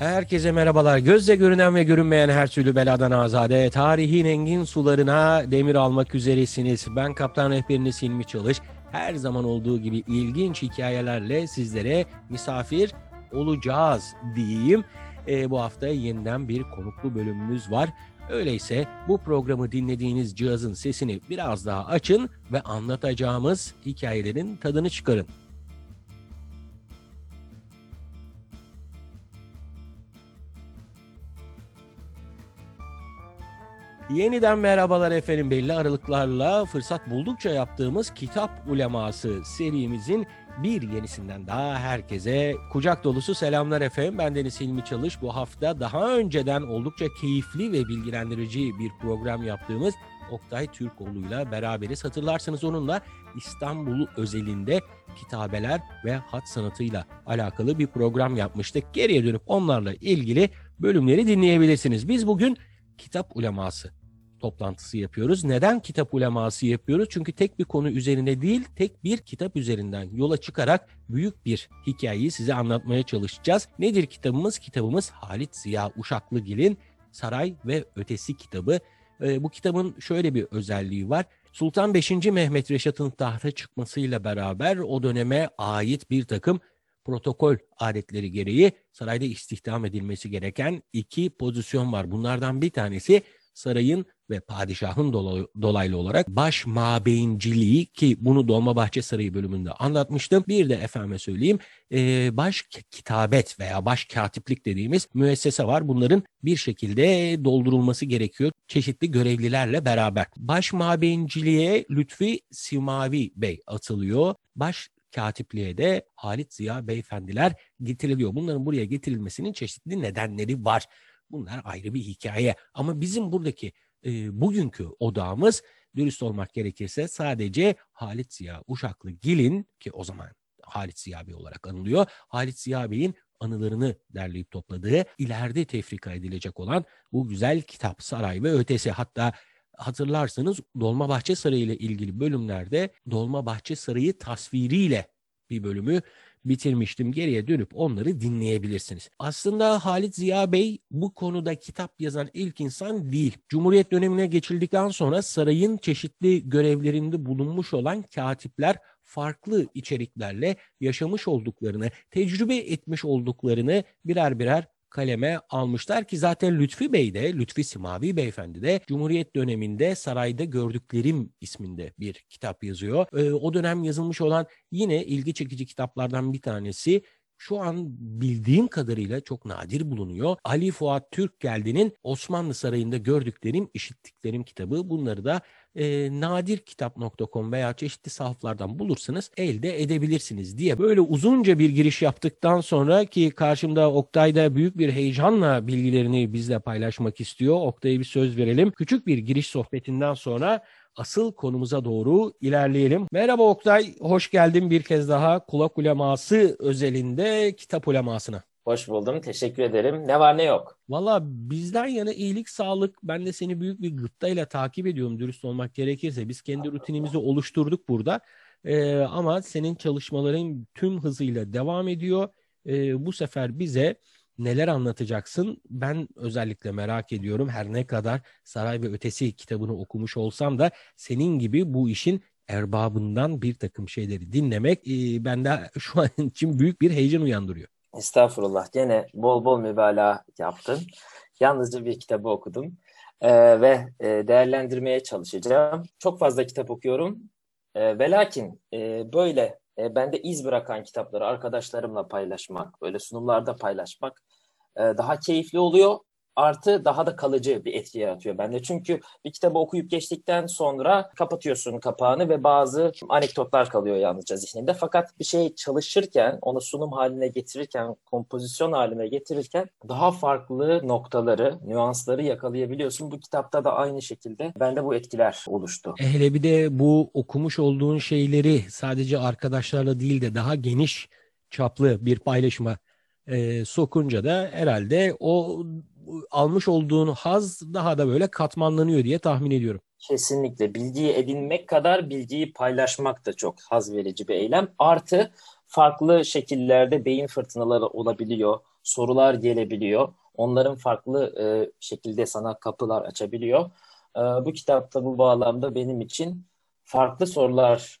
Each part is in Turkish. Herkese merhabalar. Gözle görünen ve görünmeyen her türlü beladan azade, tarihin engin sularına demir almak üzeresiniz. Ben kaptan rehberiniz Hilmi Çalış. Her zaman olduğu gibi ilginç hikayelerle sizlere misafir olacağız diyeyim. Bu hafta yeniden bir konuklu bölümümüz var. Öyleyse bu programı dinlediğiniz cihazın sesini biraz daha açın ve anlatacağımız hikayelerin tadını çıkarın. Yeniden merhabalar efendim. Belli aralıklarla fırsat buldukça yaptığımız Kitap Uleması serimizin bir yenisinden daha herkese kucak dolusu selamlar efendim. Ben Deniz Hilmi Çalış. Bu hafta daha önceden oldukça keyifli ve bilgilendirici bir program yaptığımız Oktay Türkoğlu'yla beraberiz. Hatırlarsanız onunla İstanbul özelinde kitabeler ve hat sanatıyla alakalı bir program yapmıştık. Geriye dönüp onlarla ilgili bölümleri dinleyebilirsiniz. Biz bugün Kitap Uleması toplantısı yapıyoruz. Neden kitap uleması yapıyoruz? Çünkü tek bir konu üzerine değil, tek bir kitap üzerinden yola çıkarak büyük bir hikayeyi size anlatmaya çalışacağız. Nedir kitabımız? Kitabımız Halit Ziya Uşaklıgil'in Saray ve Ötesi kitabı. Bu kitabın şöyle bir özelliği var. Sultan 5. Mehmet Reşat'ın tahta çıkmasıyla beraber o döneme ait bir takım protokol adetleri gereği sarayda istihdam edilmesi gereken iki pozisyon var. Bunlardan bir tanesi sarayın ve padişahın dolaylı olarak baş mabeyinciliği, ki bunu Dolmabahçe Sarayı bölümünde anlatmıştım. Bir de efendime söyleyeyim baş kitabet veya baş katiplik dediğimiz müessese var. Bunların bir şekilde doldurulması gerekiyor çeşitli görevlilerle beraber. Baş mabeyinciliğe Lütfi Simavi Bey atılıyor. Baş katipliğe de Halit Ziya beyefendiler getiriliyor. Bunların buraya getirilmesinin çeşitli nedenleri var. Bunlar ayrı bir hikaye. Ama bizim buradaki bugünkü odağımız, dürüst olmak gerekirse, sadece Halit Ziya Uşaklıgil'in, ki o zaman Halit Ziya Bey olarak anılıyor, Halit Ziya Bey'in anılarını derleyip topladığı, ileride tefrika edilecek olan bu güzel kitap Saray ve Ötesi. Hatta hatırlarsanız Dolmabahçe Sarayı ile ilgili bölümlerde Dolmabahçe Sarayı tasviriyle bir bölümü bitirmiştim. Geriye dönüp onları dinleyebilirsiniz. Aslında Halit Ziya Bey bu konuda kitap yazan ilk insan değil. Cumhuriyet dönemine geçildikten sonra sarayın çeşitli görevlerinde bulunmuş olan katipler farklı içeriklerle yaşamış olduklarını, tecrübe etmiş olduklarını birer birer kaleme almışlar, ki zaten Lütfi Bey de, Lütfi Simavi Beyefendi de Cumhuriyet döneminde Sarayda Gördüklerim isminde bir kitap yazıyor. O dönem yazılmış olan yine ilgi çekici kitaplardan bir tanesi, şu an bildiğim kadarıyla çok nadir bulunuyor, Ali Fuat Türkgeldi'nin Osmanlı Sarayı'nda Gördüklerim, İşittiklerim kitabı. Bunları da nadirkitap.com veya çeşitli sahaflardan bulursanız elde edebilirsiniz diye böyle uzunca bir giriş yaptıktan sonra, ki karşımda Oktay da büyük bir heyecanla bilgilerini bizle paylaşmak istiyor. Oktay'a bir söz verelim. Küçük bir giriş sohbetinden sonra asıl konumuza doğru ilerleyelim. Merhaba Oktay, hoş geldin bir kez daha Kulak Uleması özelinde Kitap Uleması'na. Hoş buldum, teşekkür ederim. Ne var ne yok. Valla bizden yana iyilik, sağlık. Ben de seni büyük bir gıptayla takip ediyorum, dürüst olmak gerekirse. Biz kendi rutinimizi oluşturduk burada. Ama senin çalışmaların tüm hızıyla devam ediyor. Bu sefer bize neler anlatacaksın? Ben özellikle merak ediyorum. Her ne kadar Saray ve Ötesi kitabını okumuş olsam da senin gibi bu işin erbabından bir takım şeyleri dinlemek bende şu an için büyük bir heyecan uyandırıyor. Estağfurullah. Gene bol bol mübalağa yaptım. Yalnızca bir kitabı okudum ve değerlendirmeye çalışacağım. Çok fazla kitap okuyorum. Ve lakin böyle bende iz bırakan kitapları arkadaşlarımla paylaşmak, böyle sunumlarda paylaşmak daha keyifli oluyor. Artı daha da kalıcı bir etki yaratıyor bende. Çünkü bir kitabı okuyup geçtikten sonra kapatıyorsun kapağını ve bazı anekdotlar kalıyor yalnızca zihninde. Fakat bir şey çalışırken, onu sunum haline getirirken, kompozisyon haline getirirken daha farklı noktaları, nüansları yakalayabiliyorsun. Bu kitapta da aynı şekilde bende bu etkiler oluştu. Hele bir de bu okumuş olduğun şeyleri sadece arkadaşlarla değil de daha geniş çaplı bir paylaşıma sokunca da herhalde o almış olduğun haz daha da böyle katmanlanıyor diye tahmin ediyorum. Kesinlikle. Bilgiyi edinmek kadar bilgiyi paylaşmak da çok haz verici bir eylem. Artı farklı şekillerde beyin fırtınaları olabiliyor, sorular gelebiliyor. Onların farklı şekilde sana kapılar açabiliyor. Bu kitapta bu bağlamda benim için farklı sorular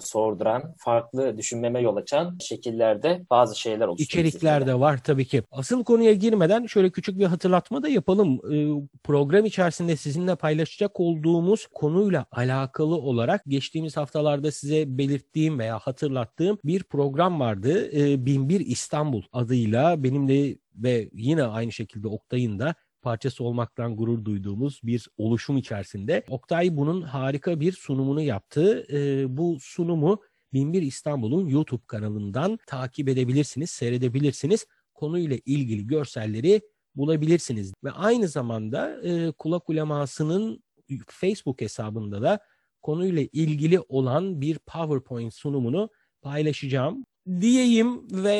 sorduran, farklı düşünmeme yol açan şekillerde bazı şeyler oluşturuyor. İçerikler de var tabii ki. Asıl konuya girmeden şöyle küçük bir hatırlatma da yapalım. Program içerisinde sizinle paylaşacak olduğumuz konuyla alakalı olarak geçtiğimiz haftalarda size belirttiğim veya hatırlattığım bir program vardı. 1001 İstanbul adıyla benim de ve yine aynı şekilde Oktay'ın da parçası olmaktan gurur duyduğumuz bir oluşum içerisinde. Oktay bunun harika bir sunumunu yaptı. Bu sunumu 1001 İstanbul'un YouTube kanalından takip edebilirsiniz, seyredebilirsiniz. Konuyla ilgili görselleri bulabilirsiniz. Ve aynı zamanda Kulak Uleması'nın Facebook hesabında da konuyla ilgili olan bir PowerPoint sunumunu paylaşacağım diyeyim ve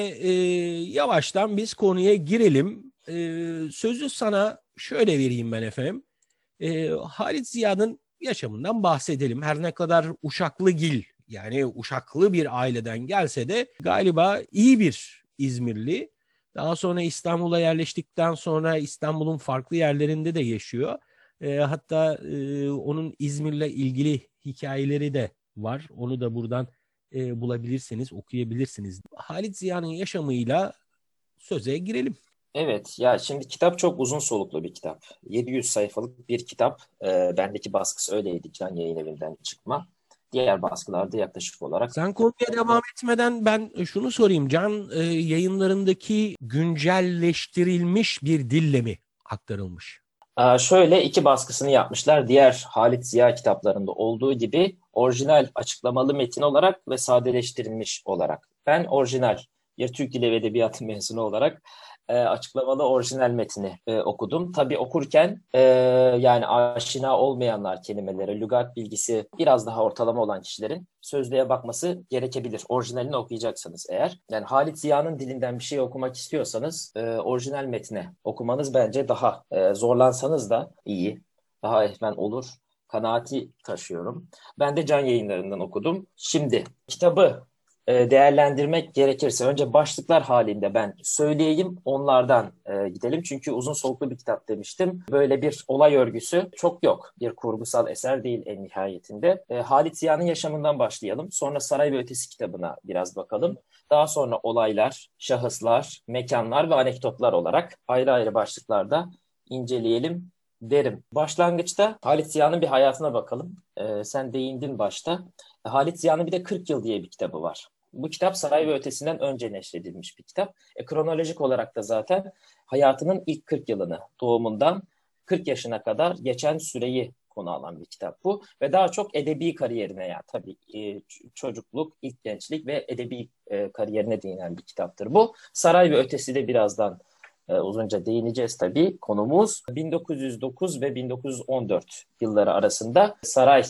yavaştan biz konuya girelim. Sözü sana şöyle vereyim ben efendim. Halit Ziya'nın yaşamından bahsedelim. Her ne kadar Uşaklıgil, yani Uşaklı bir aileden gelse de galiba iyi bir İzmirli. Daha sonra İstanbul'a yerleştikten sonra İstanbul'un farklı yerlerinde de yaşıyor. Hatta onun İzmir'le ilgili hikayeleri de var. Onu da buradan bulabilirsiniz, okuyabilirsiniz. Halit Ziya'nın yaşamıyla söze girelim. Evet, ya şimdi kitap çok uzun soluklu bir kitap. 700 sayfalık bir kitap. Bendeki baskısı öyleydi, Can Yayın Evi'nden çıkma. Diğer baskılarda yaklaşık olarak. Sen konuya devam etmeden ben şunu sorayım. Can yayınlarındaki güncelleştirilmiş bir dille mi aktarılmış? Şöyle iki baskısını yapmışlar. Diğer Halit Ziya kitaplarında olduğu gibi orijinal açıklamalı metin olarak ve sadeleştirilmiş olarak. Ben orijinal bir Türk Dili ve Edebiyatı mezunu olarak açıklamalı orijinal metni okudum. Tabii okurken yani aşina olmayanlar kelimelere, lügat bilgisi biraz daha ortalama olan kişilerin sözlüğe bakması gerekebilir. Orijinalini okuyacaksanız eğer. Yani Halit Ziya'nın dilinden bir şey okumak istiyorsanız orijinal metne okumanız bence daha zorlansanız da iyi. Daha ehven olur. Kanaati taşıyorum. Ben de Can Yayınları'ndan okudum. Şimdi kitabı değerlendirmek gerekirse önce başlıklar halinde ben söyleyeyim, onlardan gidelim. Çünkü uzun soluklu bir kitap demiştim. Böyle bir olay örgüsü çok yok. Bir kurgusal eser değil en nihayetinde. Halit Ziya'nın yaşamından başlayalım. Sonra Saray ve Ötesi kitabına biraz bakalım. Daha sonra olaylar, şahıslar, mekanlar ve anekdotlar olarak ayrı ayrı başlıklarda inceleyelim derim. Başlangıçta Halit Ziya'nın bir hayatına bakalım. Sen değindin başta. Halit Ziya'nın bir de 40 yıl diye bir kitabı var. Bu kitap Saray ve Ötesi'nden önce neşredilmiş bir kitap. Kronolojik olarak da zaten hayatının ilk 40 yılını, doğumundan 40 yaşına kadar geçen süreyi konu alan bir kitap bu. Ve daha çok edebi kariyerine, yani tabii çocukluk, ilk gençlik ve edebi kariyerine değinen bir kitaptır bu. Saray ve Ötesi de birazdan uzunca değineceğiz tabii. Konumuz 1909 ve 1914 yılları arasında saray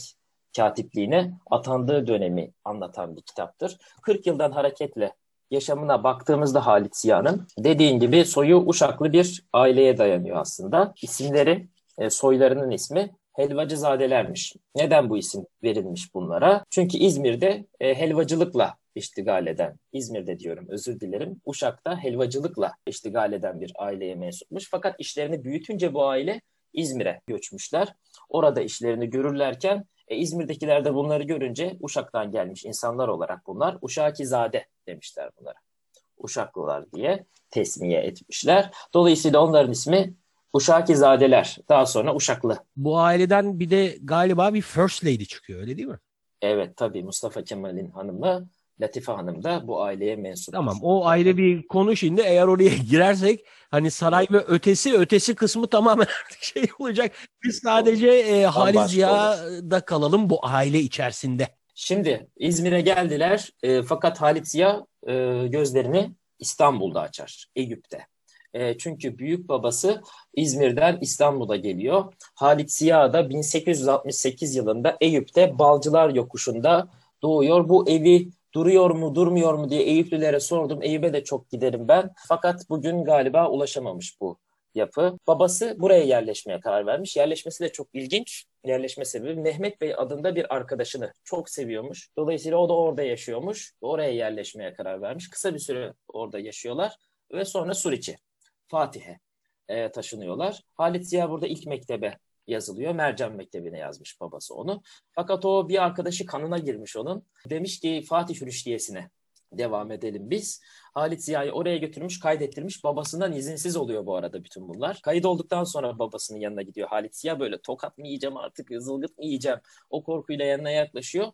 katipliğine atandığı dönemi anlatan bir kitaptır. 40 yıldan hareketle yaşamına baktığımızda Halit Ziya'nın, dediğin gibi soyu Uşaklı bir aileye dayanıyor aslında. İsimleri, soylarının ismi helvacızadelermiş. Neden bu isim verilmiş bunlara? Çünkü İzmir'de helvacılıkla iştigal eden, İzmir'de diyorum özür dilerim, Uşak'ta helvacılıkla iştigal eden bir aileye mensupmuş. Fakat işlerini büyütünce bu aile İzmir'e göçmüşler. Orada işlerini görürlerken İzmir'dekiler de bunları görünce Uşak'tan gelmiş insanlar olarak bunlar Uşakizade demişler bunlara. Uşaklılar diye tesmiye etmişler. Dolayısıyla onların ismi Uşakizadeler. Daha sonra Uşaklı. Bu aileden bir de galiba bir First Lady çıkıyor, öyle değil mi? Evet tabii, Mustafa Kemal'in hanımı Latife Hanım da bu aileye mensup. Tamam, o ayrı bir konu şimdi. Eğer oraya girersek hani saray ve ötesi kısmı tamamen artık şey olacak. Biz sadece Halit Ziya'da kalalım bu aile içerisinde. Şimdi İzmir'e geldiler fakat Halit Ziya gözlerini İstanbul'da açar, Eyüp'te. Çünkü büyük babası İzmir'den İstanbul'a geliyor. Halit Ziya da 1868 yılında Eyüp'te Balcılar Yokuşu'nda doğuyor. Bu evi duruyor mu, durmuyor mu diye Eyüplülere sordum. Eyüp'e de çok giderim ben. Fakat bugün galiba ulaşamamış bu yapı. Babası buraya yerleşmeye karar vermiş. Yerleşmesi de çok ilginç. Yerleşme sebebi Mehmet Bey adında bir arkadaşını çok seviyormuş. Dolayısıyla o da orada yaşıyormuş. Oraya yerleşmeye karar vermiş. Kısa bir süre orada yaşıyorlar ve sonra Suriçi, Fatih'e taşınıyorlar. Halit Ziya burada ilk mektebe yazılıyor. Mercan Mektebi'ne yazmış babası onu. Fakat o bir arkadaşı kanına girmiş onun. Demiş ki Fatih Rüştiyesi'ne devam edelim biz. Halit Ziya'yı oraya götürmüş, kaydettirmiş. Babasından izinsiz oluyor bu arada bütün bunlar. Kayıt olduktan sonra babasının yanına gidiyor Halit Ziya. Böyle tokat mı yiyeceğim artık, zılgıt mı yiyeceğim? O korkuyla yanına yaklaşıyor.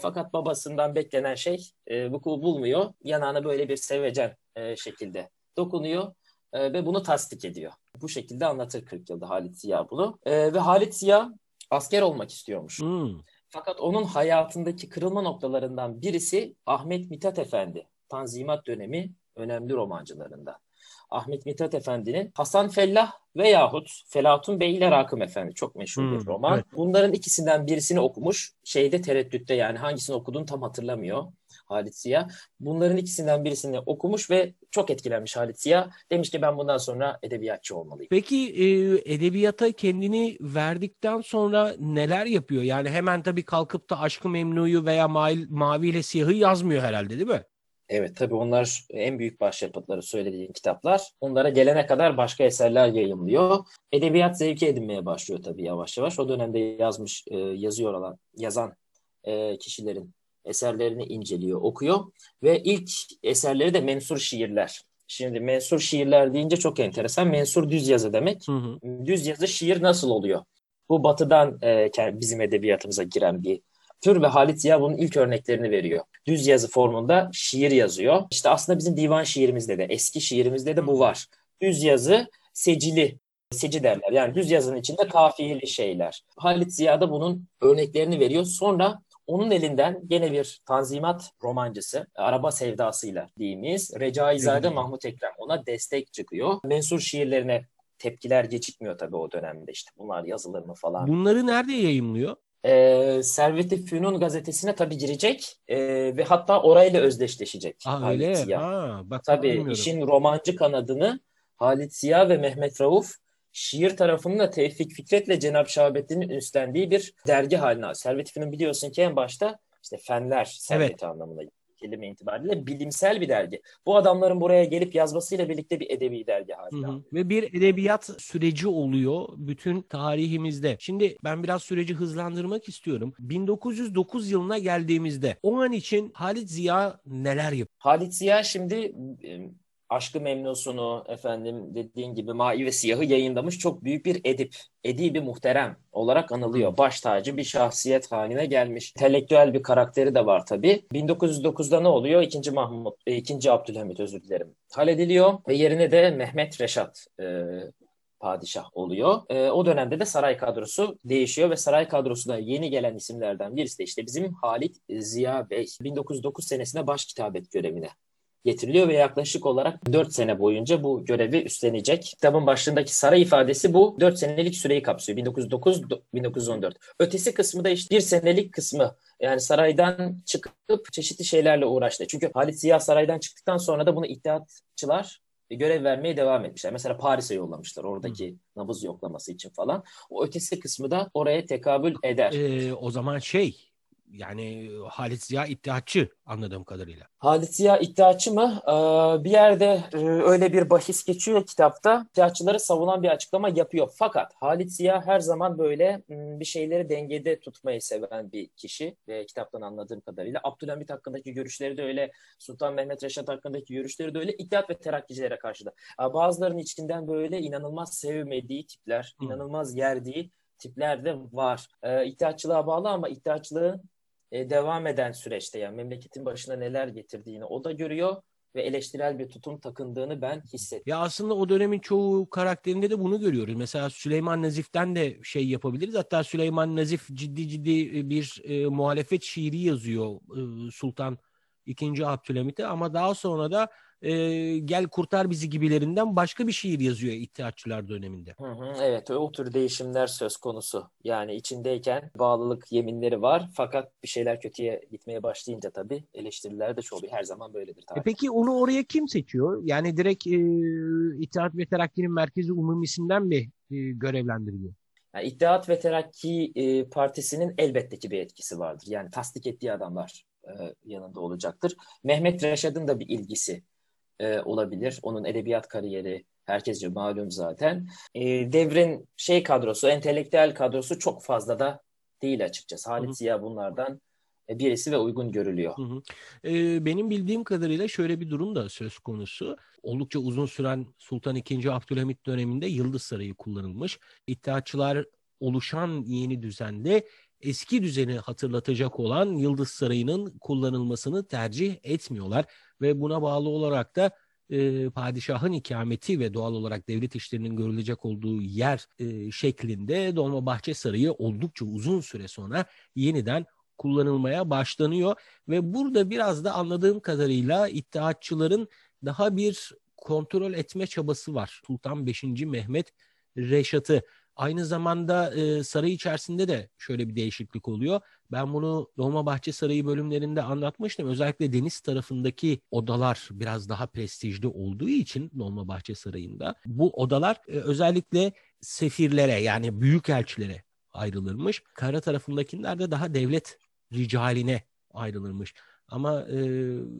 Fakat babasından beklenen şey vuku bulmuyor. Yanağına böyle bir sevecen şekilde dokunuyor ve bunu tasdik ediyor. Bu şekilde anlatır 40 yılda Halit Ziya bunu. Ve Halit Ziya asker olmak istiyormuş. Fakat onun hayatındaki kırılma noktalarından birisi Ahmet Mithat Efendi. Tanzimat dönemi önemli romancılarından. Ahmet Mithat Efendi'nin Hasan Fellah veyahut Felatun Bey ile Rakım Efendi çok meşhur bir roman. Evet. Bunların ikisinden birisini okumuş. Şeyde tereddütte, yani hangisini okuduğunu tam hatırlamıyor Halit Ziya. Bunların ikisinden birisini okumuş ve çok etkilenmiş Halit Ziya. Demiş ki ben bundan sonra edebiyatçı olmalıyım. Peki edebiyata kendini verdikten sonra neler yapıyor? Yani hemen tabii kalkıp da Aşk-ı Memnu'yu veya Mavi ile Siyah'ı yazmıyor herhalde, değil mi? Evet, tabii onlar en büyük başyapıtları söylediğin kitaplar. Onlara gelene kadar başka eserler yayımlıyor. Edebiyat zevki edinmeye başlıyor tabii yavaş yavaş. O dönemde yazan kişilerin eserlerini inceliyor, okuyor. Ve ilk eserleri de mensur şiirler. Şimdi mensur şiirler deyince çok enteresan. Mensur düz yazı demek. Düz yazı şiir nasıl oluyor? Bu batıdan bizim edebiyatımıza giren bir tür ve Halit Ziya bunun ilk örneklerini veriyor. Düz yazı formunda şiir yazıyor. İşte aslında bizim divan şiirimizde de, eski şiirimizde de bu var. Düz yazı seci derler. Yani düz yazının içinde kafiyeli şeyler. Halit Ziya da bunun örneklerini veriyor. Sonra onun elinden gene bir Tanzimat romancısı, araba sevdasıyla diyeyimiz, Recaizade Mahmut Ekrem ona destek çıkıyor. Mensur şiirlerine tepkiler gecikmiyor tabii o dönemde, işte bunlar yazılır mı falan. Bunları nerede yayımlıyor? Servet-i Fünun gazetesine tabii girecek ve hatta orayla özdeşleşecek Halit Ziya. Tabii bilmiyorum. İşin romancı kanadını Halit Ziya ve Mehmet Rauf, şiir tarafının da Tevfik Fikret'le Cenab-ı Şahabettin'in üstlendiği bir dergi haline. Servet-i Fünun biliyorsun ki en başta işte fenler serveti anlamında kelime itibariyle bilimsel bir dergi. Bu adamların buraya gelip yazmasıyla birlikte bir edebi dergi haline alıyor. Ve bir edebiyat süreci oluyor bütün tarihimizde. Şimdi ben biraz süreci hızlandırmak istiyorum. 1909 yılına geldiğimizde o an için Halit Ziya neler yapıyor? Halit Ziya şimdi Aşk-ı Memnu'sunu, efendim dediğin gibi Mavi ve Siyah'ı yayınlamış, çok büyük bir edip, edibi muhterem olarak anılıyor. Baş tacı bir şahsiyet haline gelmiş. Entelektüel bir karakteri de var tabii. 1909'da ne oluyor? 2. Abdülhamit hallediliyor ve yerine de Mehmet Reşat padişah oluyor. O dönemde de saray kadrosu değişiyor ve saray kadrosuna yeni gelen isimlerden birisi de işte bizim Halit Ziya Bey. 1909 senesinde baş kitabet görevine getiriliyor ve yaklaşık olarak 4 sene boyunca bu görevi üstlenecek. Kitabın başlığındaki saray ifadesi bu 4 senelik süreyi kapsıyor. 1909-1914. Ötesi kısmı da işte 1 senelik kısmı. Yani saraydan çıkıp çeşitli şeylerle uğraştı. Çünkü Halit Ziya saraydan çıktıktan sonra da bunu iddiatçılar görev vermeye devam etmişler. Mesela Paris'e yollamışlar oradaki nabız yoklaması için falan. O ötesi kısmı da oraya tekabül eder. O zaman yani Halit Ziya iddiatçı anladığım kadarıyla. Halit Ziya iddiatçı mı? Bir yerde öyle bir bahis geçiyor kitapta. İddiatçıları savunan bir açıklama yapıyor. Fakat Halit Ziya her zaman böyle bir şeyleri dengede tutmayı seven bir kişi. Ve kitaptan anladığım kadarıyla Abdülhamit hakkındaki görüşleri de öyle, Sultan Mehmet Reşat hakkındaki görüşleri de öyle, İttihat ve Terakkicilere karşı da. Bazılarının içinden böyle inanılmaz sevmediği tipler, inanılmaz yerdiği tipler de var. İttihatçılığa bağlı ama iddiatçılığı devam eden süreçte, yani memleketin başına neler getirdiğini o da görüyor ve eleştirel bir tutum takındığını ben hissettim. Ya aslında o dönemin çoğu karakterinde de bunu görüyoruz. Mesela Süleyman Nazif'ten de yapabiliriz. Hatta Süleyman Nazif ciddi bir muhalefet şiiri yazıyor Sultan 2. Abdülhamit'e, ama daha sonra da gel kurtar bizi gibilerinden başka bir şiir yazıyor İttihatçılar döneminde. Hı hı, evet, o tür değişimler söz konusu. Yani içindeyken bağlılık yeminleri var, fakat bir şeyler kötüye gitmeye başlayınca tabii eleştiriler de çoğu, her zaman böyledir. Peki onu oraya kim seçiyor? Yani direkt İttihat ve Terakki'nin merkezi umumisinden mi görevlendiriliyor? Yani İttihat ve Terakki Partisi'nin elbette ki bir etkisi vardır. Yani tasdik ettiği adamlar yanında olacaktır. Mehmet Reşat'ın da bir ilgisi olabilir. Onun edebiyat kariyeri herkesce malum zaten. Devrin kadrosu, entelektüel kadrosu çok fazla da değil açıkçası. Halit Ziya bunlardan birisi ve uygun görülüyor. Hı hı. Benim bildiğim kadarıyla şöyle bir durum da söz konusu. Oldukça uzun süren Sultan II. Abdülhamit döneminde Yıldız Sarayı kullanılmış. İttihatçılar oluşan yeni düzende eski düzeni hatırlatacak olan Yıldız Sarayı'nın kullanılmasını tercih etmiyorlar. Ve buna bağlı olarak da padişahın ikameti ve doğal olarak devlet işlerinin görülecek olduğu yer şeklinde Dolmabahçe Sarayı oldukça uzun süre sonra yeniden kullanılmaya başlanıyor. Ve burada biraz da anladığım kadarıyla İttihatçıların daha bir kontrol etme çabası var. Sultan 5. Mehmet Reşat'ı. Aynı zamanda saray içerisinde de şöyle bir değişiklik oluyor. Ben bunu Dolmabahçe Sarayı bölümlerinde anlatmıştım. Özellikle deniz tarafındaki odalar biraz daha prestijli olduğu için Dolmabahçe Sarayı'nda bu odalar özellikle sefirlere, yani büyükelçilere ayrılırmış. Kara tarafındakiler de daha devlet ricaline ayrılırmış. Ama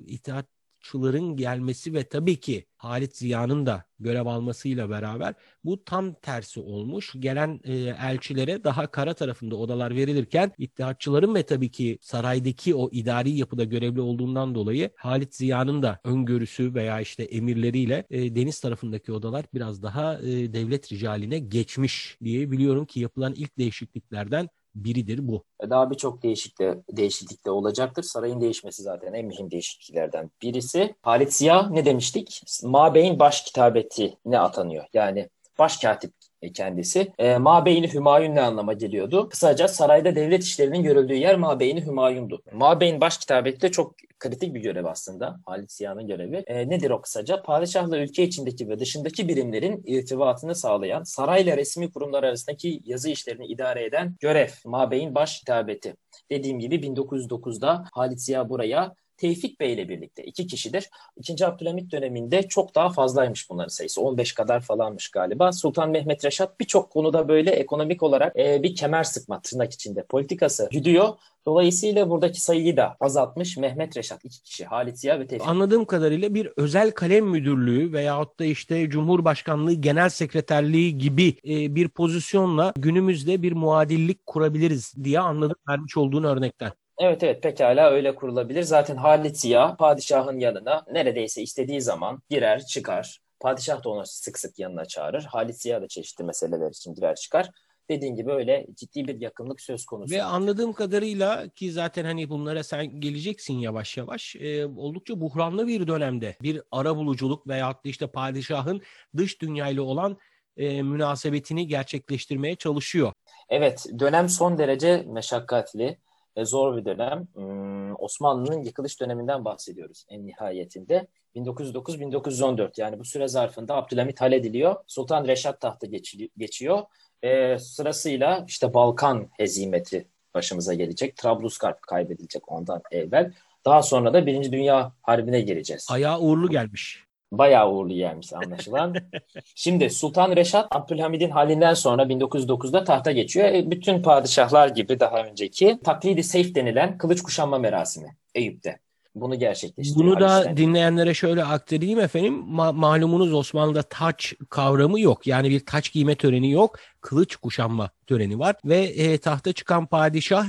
İttihatçıların gelmesi ve tabii ki Halit Ziya'nın da görev almasıyla beraber bu tam tersi olmuş. Gelen elçilere daha kara tarafında odalar verilirken İttihatçıların ve tabii ki saraydaki o idari yapıda görevli olduğundan dolayı Halit Ziya'nın da öngörüsü veya işte emirleriyle deniz tarafındaki odalar biraz daha devlet ricaline geçmiş diye biliyorum ki yapılan ilk değişikliklerden biridir bu. Daha birçok değişiklik de olacaktır. Sarayın değişmesi zaten en mühim değişikliklerden birisi. Halit Ziya ne demiştik? Mabey'in baş kitabetine atanıyor. Yani başkatip kendisi. Mabeyni Hümayun ne anlama geliyordu? Kısaca sarayda devlet işlerinin görüldüğü yer Mabeyni Hümayun'du. Mabey'in baş kitabeti de çok kritik bir görev aslında. Halit Ziya'nın görevi. Nedir o kısaca? Padişahla ülke içindeki ve dışındaki birimlerin irtibatını sağlayan, sarayla resmi kurumlar arasındaki yazı işlerini idare eden görev. Mabey'in baş kitabeti. Dediğim gibi 1909'da Halit Ziya buraya Tevfik Bey ile birlikte 2 kişidir. 2. Abdülhamit döneminde çok daha fazlaymış bunların sayısı. 15 kadar falanmış galiba. Sultan Mehmet Reşat birçok konuda böyle ekonomik olarak bir kemer sıkma, tırnak içinde politikası güdüyor. Dolayısıyla buradaki sayıyı da azaltmış Mehmet Reşat. 2 kişi, Halit Ziya ve Tevfik. Anladığım kadarıyla bir özel kalem müdürlüğü veyahut da işte Cumhurbaşkanlığı Genel Sekreterliği gibi bir pozisyonla günümüzde bir muadillik kurabiliriz diye anladım, vermiş olduğun örnekten. Evet, pekala öyle kurulabilir. Zaten Halit Ziya padişahın yanına neredeyse istediği zaman girer çıkar. Padişah da onu sık sık yanına çağırır. Halit Ziya da çeşitli meseleler için girer çıkar. Dediğin gibi öyle ciddi bir yakınlık söz konusu. Ve anladığım kadarıyla ki zaten hani bunlara sen geleceksin yavaş yavaş. Oldukça buhranlı bir dönemde bir arabuluculuk veyahut da işte padişahın dış dünyayla olan münasebetini gerçekleştirmeye çalışıyor. Evet, dönem son derece meşakkatli. Zor bir dönem. Osmanlı'nın yıkılış döneminden bahsediyoruz en nihayetinde. 1909-1914, yani bu süre zarfında Abdülhamit hallediliyor. Sultan Reşat tahta geçiyor. Sırasıyla işte Balkan hezimeti başımıza gelecek. Trablusgarp kaybedilecek ondan evvel. Daha sonra da 1. Dünya Harbi'ne gireceğiz. Bayağı uğurlu gelmiş anlaşılan. Şimdi Sultan Reşat Abdülhamid'in halinden sonra 1909'da tahta geçiyor. Bütün padişahlar gibi daha önceki taklidi seyf denilen kılıç kuşanma merasimi Eyüp'te. Bunu gerçekleştiriyor. Bunu da dinleyenlere şöyle aktarayım efendim. Malumunuz Osmanlı'da taç kavramı yok. Yani bir taç giyme töreni yok. Kılıç kuşanma töreni var. Ve tahta çıkan padişah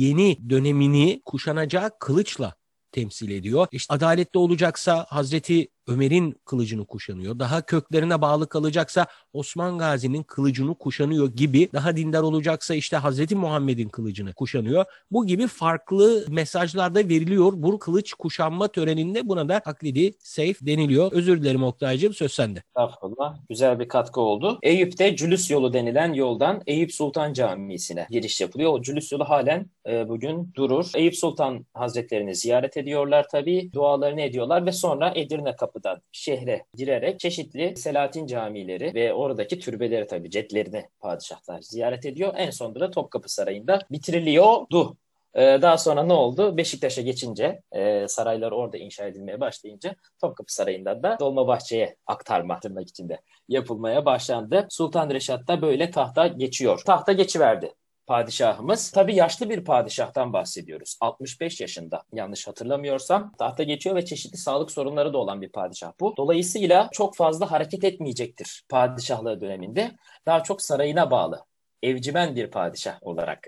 yeni dönemini kuşanacağı kılıçla temsil ediyor. İşte adaletli olacaksa Hazreti Ömer'in kılıcını kuşanıyor. Daha köklerine bağlı kalacaksa Osman Gazi'nin kılıcını kuşanıyor gibi. Daha dindar olacaksa işte Hazreti Muhammed'in kılıcını kuşanıyor. Bu gibi farklı mesajlar da veriliyor. Bu kılıç kuşanma töreninde buna da taklidi seyf deniliyor. Özür dilerim Oktay'cığım, söz sende. Estağfurullah. Güzel bir katkı oldu. Eyüp'te Cülüs yolu denilen yoldan Eyüp Sultan Camii'sine giriş yapılıyor. O Cülüs yolu halen bugün durur. Eyüp Sultan Hazretlerini ziyaret ediyorlar tabii. Dualarını ediyorlar ve sonra Edirne kapıdan şehre girerek çeşitli Selahattin camileri ve oradaki türbeleri tabii cetlerini padişahlar ziyaret ediyor. En sonunda da Topkapı Sarayı'nda bitiriliyordu. Daha sonra ne oldu? Beşiktaş'a geçince, saraylar orada inşa edilmeye başlayınca Topkapı Sarayı'ndan da Dolmabahçe'ye aktarma tırnak içinde yapılmaya başlandı. Sultan Reşat da böyle tahta geçiyor. Tahta geçiverdi padişahımız. Tabii yaşlı bir padişahtan bahsediyoruz. 65 yaşında yanlış hatırlamıyorsam tahta geçiyor ve çeşitli sağlık sorunları da olan bir padişah bu. Dolayısıyla çok fazla hareket etmeyecektir padişahlığı döneminde. Daha çok sarayına bağlı, evcimen bir padişah olarak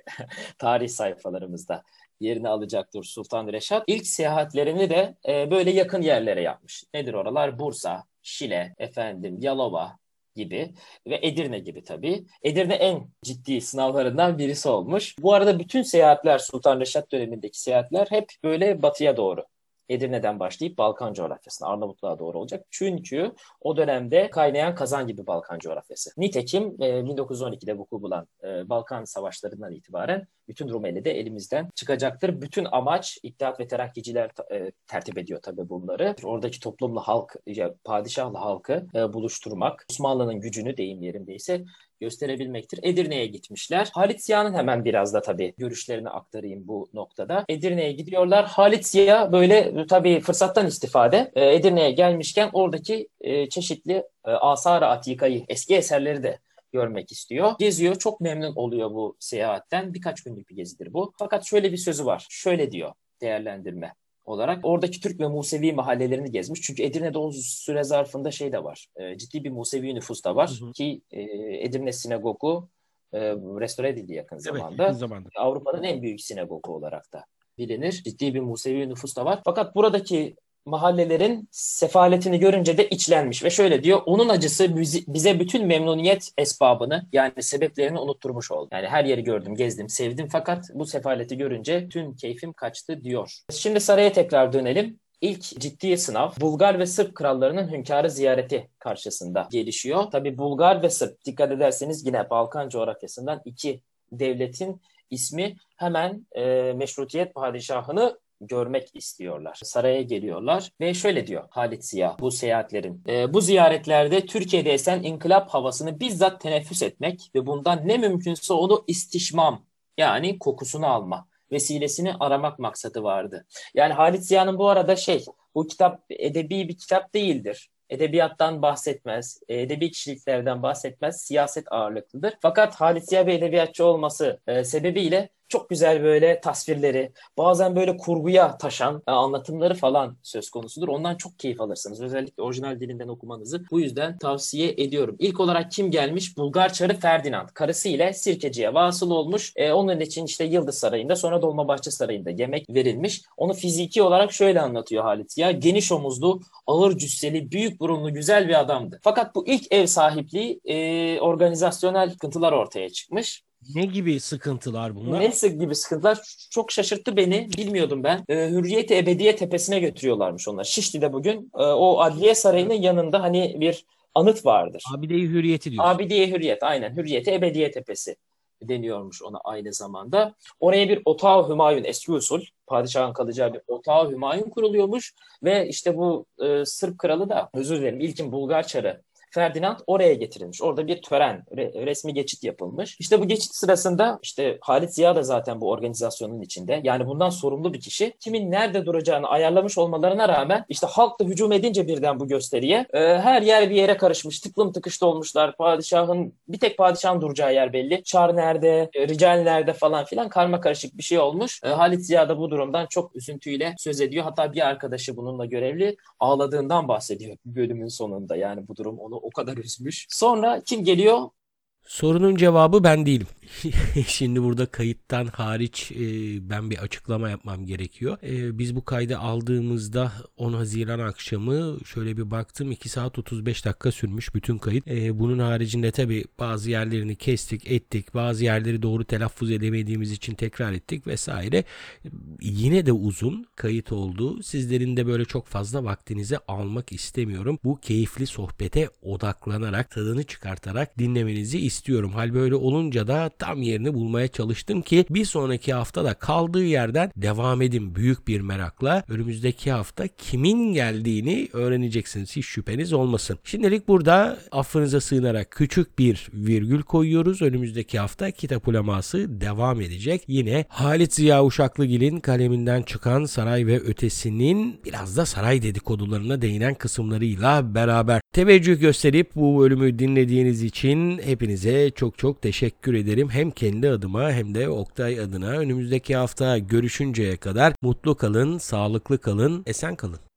tarih sayfalarımızda yerini alacaktır Sultan Reşat. İlk seyahatlerini de böyle yakın yerlere yapmış. Nedir oralar? Bursa, Şile, Yalova gibi ve Edirne gibi tabii. Edirne en ciddi sınavlarından birisi olmuş. Bu arada bütün seyahatler, Sultan Reşat dönemindeki seyahatler hep böyle batıya doğru. Edirne'den başlayıp Balkan coğrafyasına, Arnavutluğa doğru olacak. Çünkü o dönemde kaynayan kazan gibi Balkan coğrafyası. Nitekim 1912'de vuku bulan Balkan savaşlarından itibaren bütün Rumeli de elimizden çıkacaktır. Bütün amaç, İttihat ve Terakkiciler tertip ediyor tabii bunları. Oradaki toplumla halk, padişahla halkı buluşturmak, Osmanlı'nın gücünü deyim yerindeyse gösterebilmektir. Edirne'ye gitmişler. Halit Ziya'nın hemen biraz da tabii görüşlerini aktarayım bu noktada. Edirne'ye gidiyorlar. Halit Ziya böyle tabii fırsattan istifade Edirne'ye gelmişken oradaki çeşitli asar-ı atikayı, eski eserleri de görmek istiyor. Geziyor. Çok memnun oluyor bu seyahatten. Birkaç günlük bir gezidir bu. Fakat şöyle bir sözü var. Şöyle diyor değerlendirme olarak. Oradaki Türk ve Musevi mahallelerini gezmiş. Çünkü Edirne'de o süre zarfında şey de var. Ciddi bir Musevi nüfus da var. Hı hı. Ki Edirne sinagogu restore edildi yakın zamanda. Evet, yakın zamanda. Avrupa'nın en büyük sinagogu olarak da bilinir. Ciddi bir Musevi nüfus da var. Fakat buradaki mahallelerin sefaletini görünce de içlenmiş ve şöyle diyor, onun acısı bize bütün memnuniyet esbabını, yani sebeplerini unutturmuş oldu. Yani her yeri gördüm, gezdim, sevdim fakat bu sefaleti görünce tüm keyfim kaçtı diyor. Şimdi saraya tekrar dönelim. İlk ciddi sınav Bulgar ve Sırp krallarının hünkârı ziyareti karşısında gelişiyor. Tabii Bulgar ve Sırp, dikkat ederseniz yine Balkan coğrafyasından iki devletin ismi hemen meşrutiyet padişahını görmek istiyorlar. Saraya geliyorlar ve şöyle diyor Halit Ziya bu seyahatlerin. Bu ziyaretlerde Türkiye'de esen inkılap havasını bizzat teneffüs etmek ve bundan ne mümkünse onu istişmam, yani kokusunu alma vesilesini aramak maksadı vardı. Yani Halit Ziya'nın bu arada bu kitap edebi bir kitap değildir. Edebiyattan bahsetmez, edebi kişiliklerden bahsetmez, siyaset ağırlıklıdır. Fakat Halit Ziya bir edebiyatçı olması sebebiyle çok güzel böyle tasvirleri, bazen böyle kurguya taşan anlatımları falan söz konusudur. Ondan çok keyif alırsınız. Özellikle orijinal dilinden okumanızı bu yüzden tavsiye ediyorum. İlk olarak kim gelmiş? Bulgar Çarı Ferdinand. Karısı ile Sirkeci'ye vasıl olmuş. Onun için işte Yıldız Sarayı'nda, sonra Dolmabahçe Sarayı'nda yemek verilmiş. Onu fiziki olarak şöyle anlatıyor Halit Ziya. Geniş omuzlu, ağır cüsseli, büyük burunlu, güzel bir adamdı. Fakat bu ilk ev sahipliği organizasyonel sıkıntılar ortaya çıkmış. Ne gibi sıkıntılar bunlar? Ne gibi sıkıntılar? Çok şaşırttı beni. Bilmiyordum ben. Hürriyet-i Ebediye Tepesi'ne götürüyorlarmış onlar. Şişli'de bugün o Adliye Sarayı'nın yanında hani bir anıt vardır. Abide-i Hürriyet'i diyor. Abide-i Hürriyet, aynen. Hürriyet-i Ebediye Tepesi deniyormuş ona aynı zamanda. Oraya bir Otağı Hümayun, eski usul padişahın kalacağı bir Otağı Hümayun kuruluyormuş ve işte bu Sırp kralı da, özür dilerim, ilkin Bulgar Çarı Ferdinand oraya getirilmiş. Orada bir tören, resmi geçit yapılmış. İşte bu geçit sırasında işte Halit Ziya da zaten bu organizasyonun içinde. Yani bundan sorumlu bir kişi. Kimin nerede duracağını ayarlamış olmalarına rağmen işte halk da hücum edince birden bu gösteriye her yer bir yere karışmış. Tıklım tıkışlı olmuşlar. Bir tek padişahın duracağı yer belli. Çar nerede, rical nerede falan filan karma karışık bir şey olmuş. Halit Ziya da bu durumdan çok üzüntüyle söz ediyor. Hatta bir arkadaşı bununla görevli ağladığından bahsediyor bölümün sonunda. Yani bu durum onu o kadar üzmüş. Sonra kim geliyor? Sorunun cevabı ben değilim. Şimdi burada kayıttan hariç ben bir açıklama yapmam gerekiyor. Biz bu kaydı aldığımızda 10 Haziran akşamı şöyle bir baktım, 2 saat 35 dakika sürmüş bütün kayıt. Bunun haricinde tabii bazı yerlerini kestik ettik, bazı yerleri doğru telaffuz edemediğimiz için tekrar ettik vesaire. Yine de uzun kayıt oldu. Sizlerin de böyle çok fazla vaktinizi almak istemiyorum. Bu keyifli sohbete odaklanarak, tadını çıkartarak dinlemenizi istiyorum. Hal böyle olunca da tam yerini bulmaya çalıştım ki bir sonraki hafta da kaldığı yerden devam edin büyük bir merakla. Önümüzdeki hafta kimin geldiğini öğreneceksiniz. Hiç şüpheniz olmasın. Şimdilik burada affınıza sığınarak küçük bir virgül koyuyoruz. Önümüzdeki hafta kitap uleması devam edecek. Yine Halit Ziya Uşaklıgil'in kaleminden çıkan Saray ve Ötesi'nin biraz da saray dedikodularına değinen kısımlarıyla beraber. Teveccüh gösterip bu bölümü dinlediğiniz için hepinize çok çok teşekkür ederim. Hem kendi adıma hem de Oktay adına. Önümüzdeki hafta görüşünceye kadar mutlu kalın, sağlıklı kalın, esen kalın.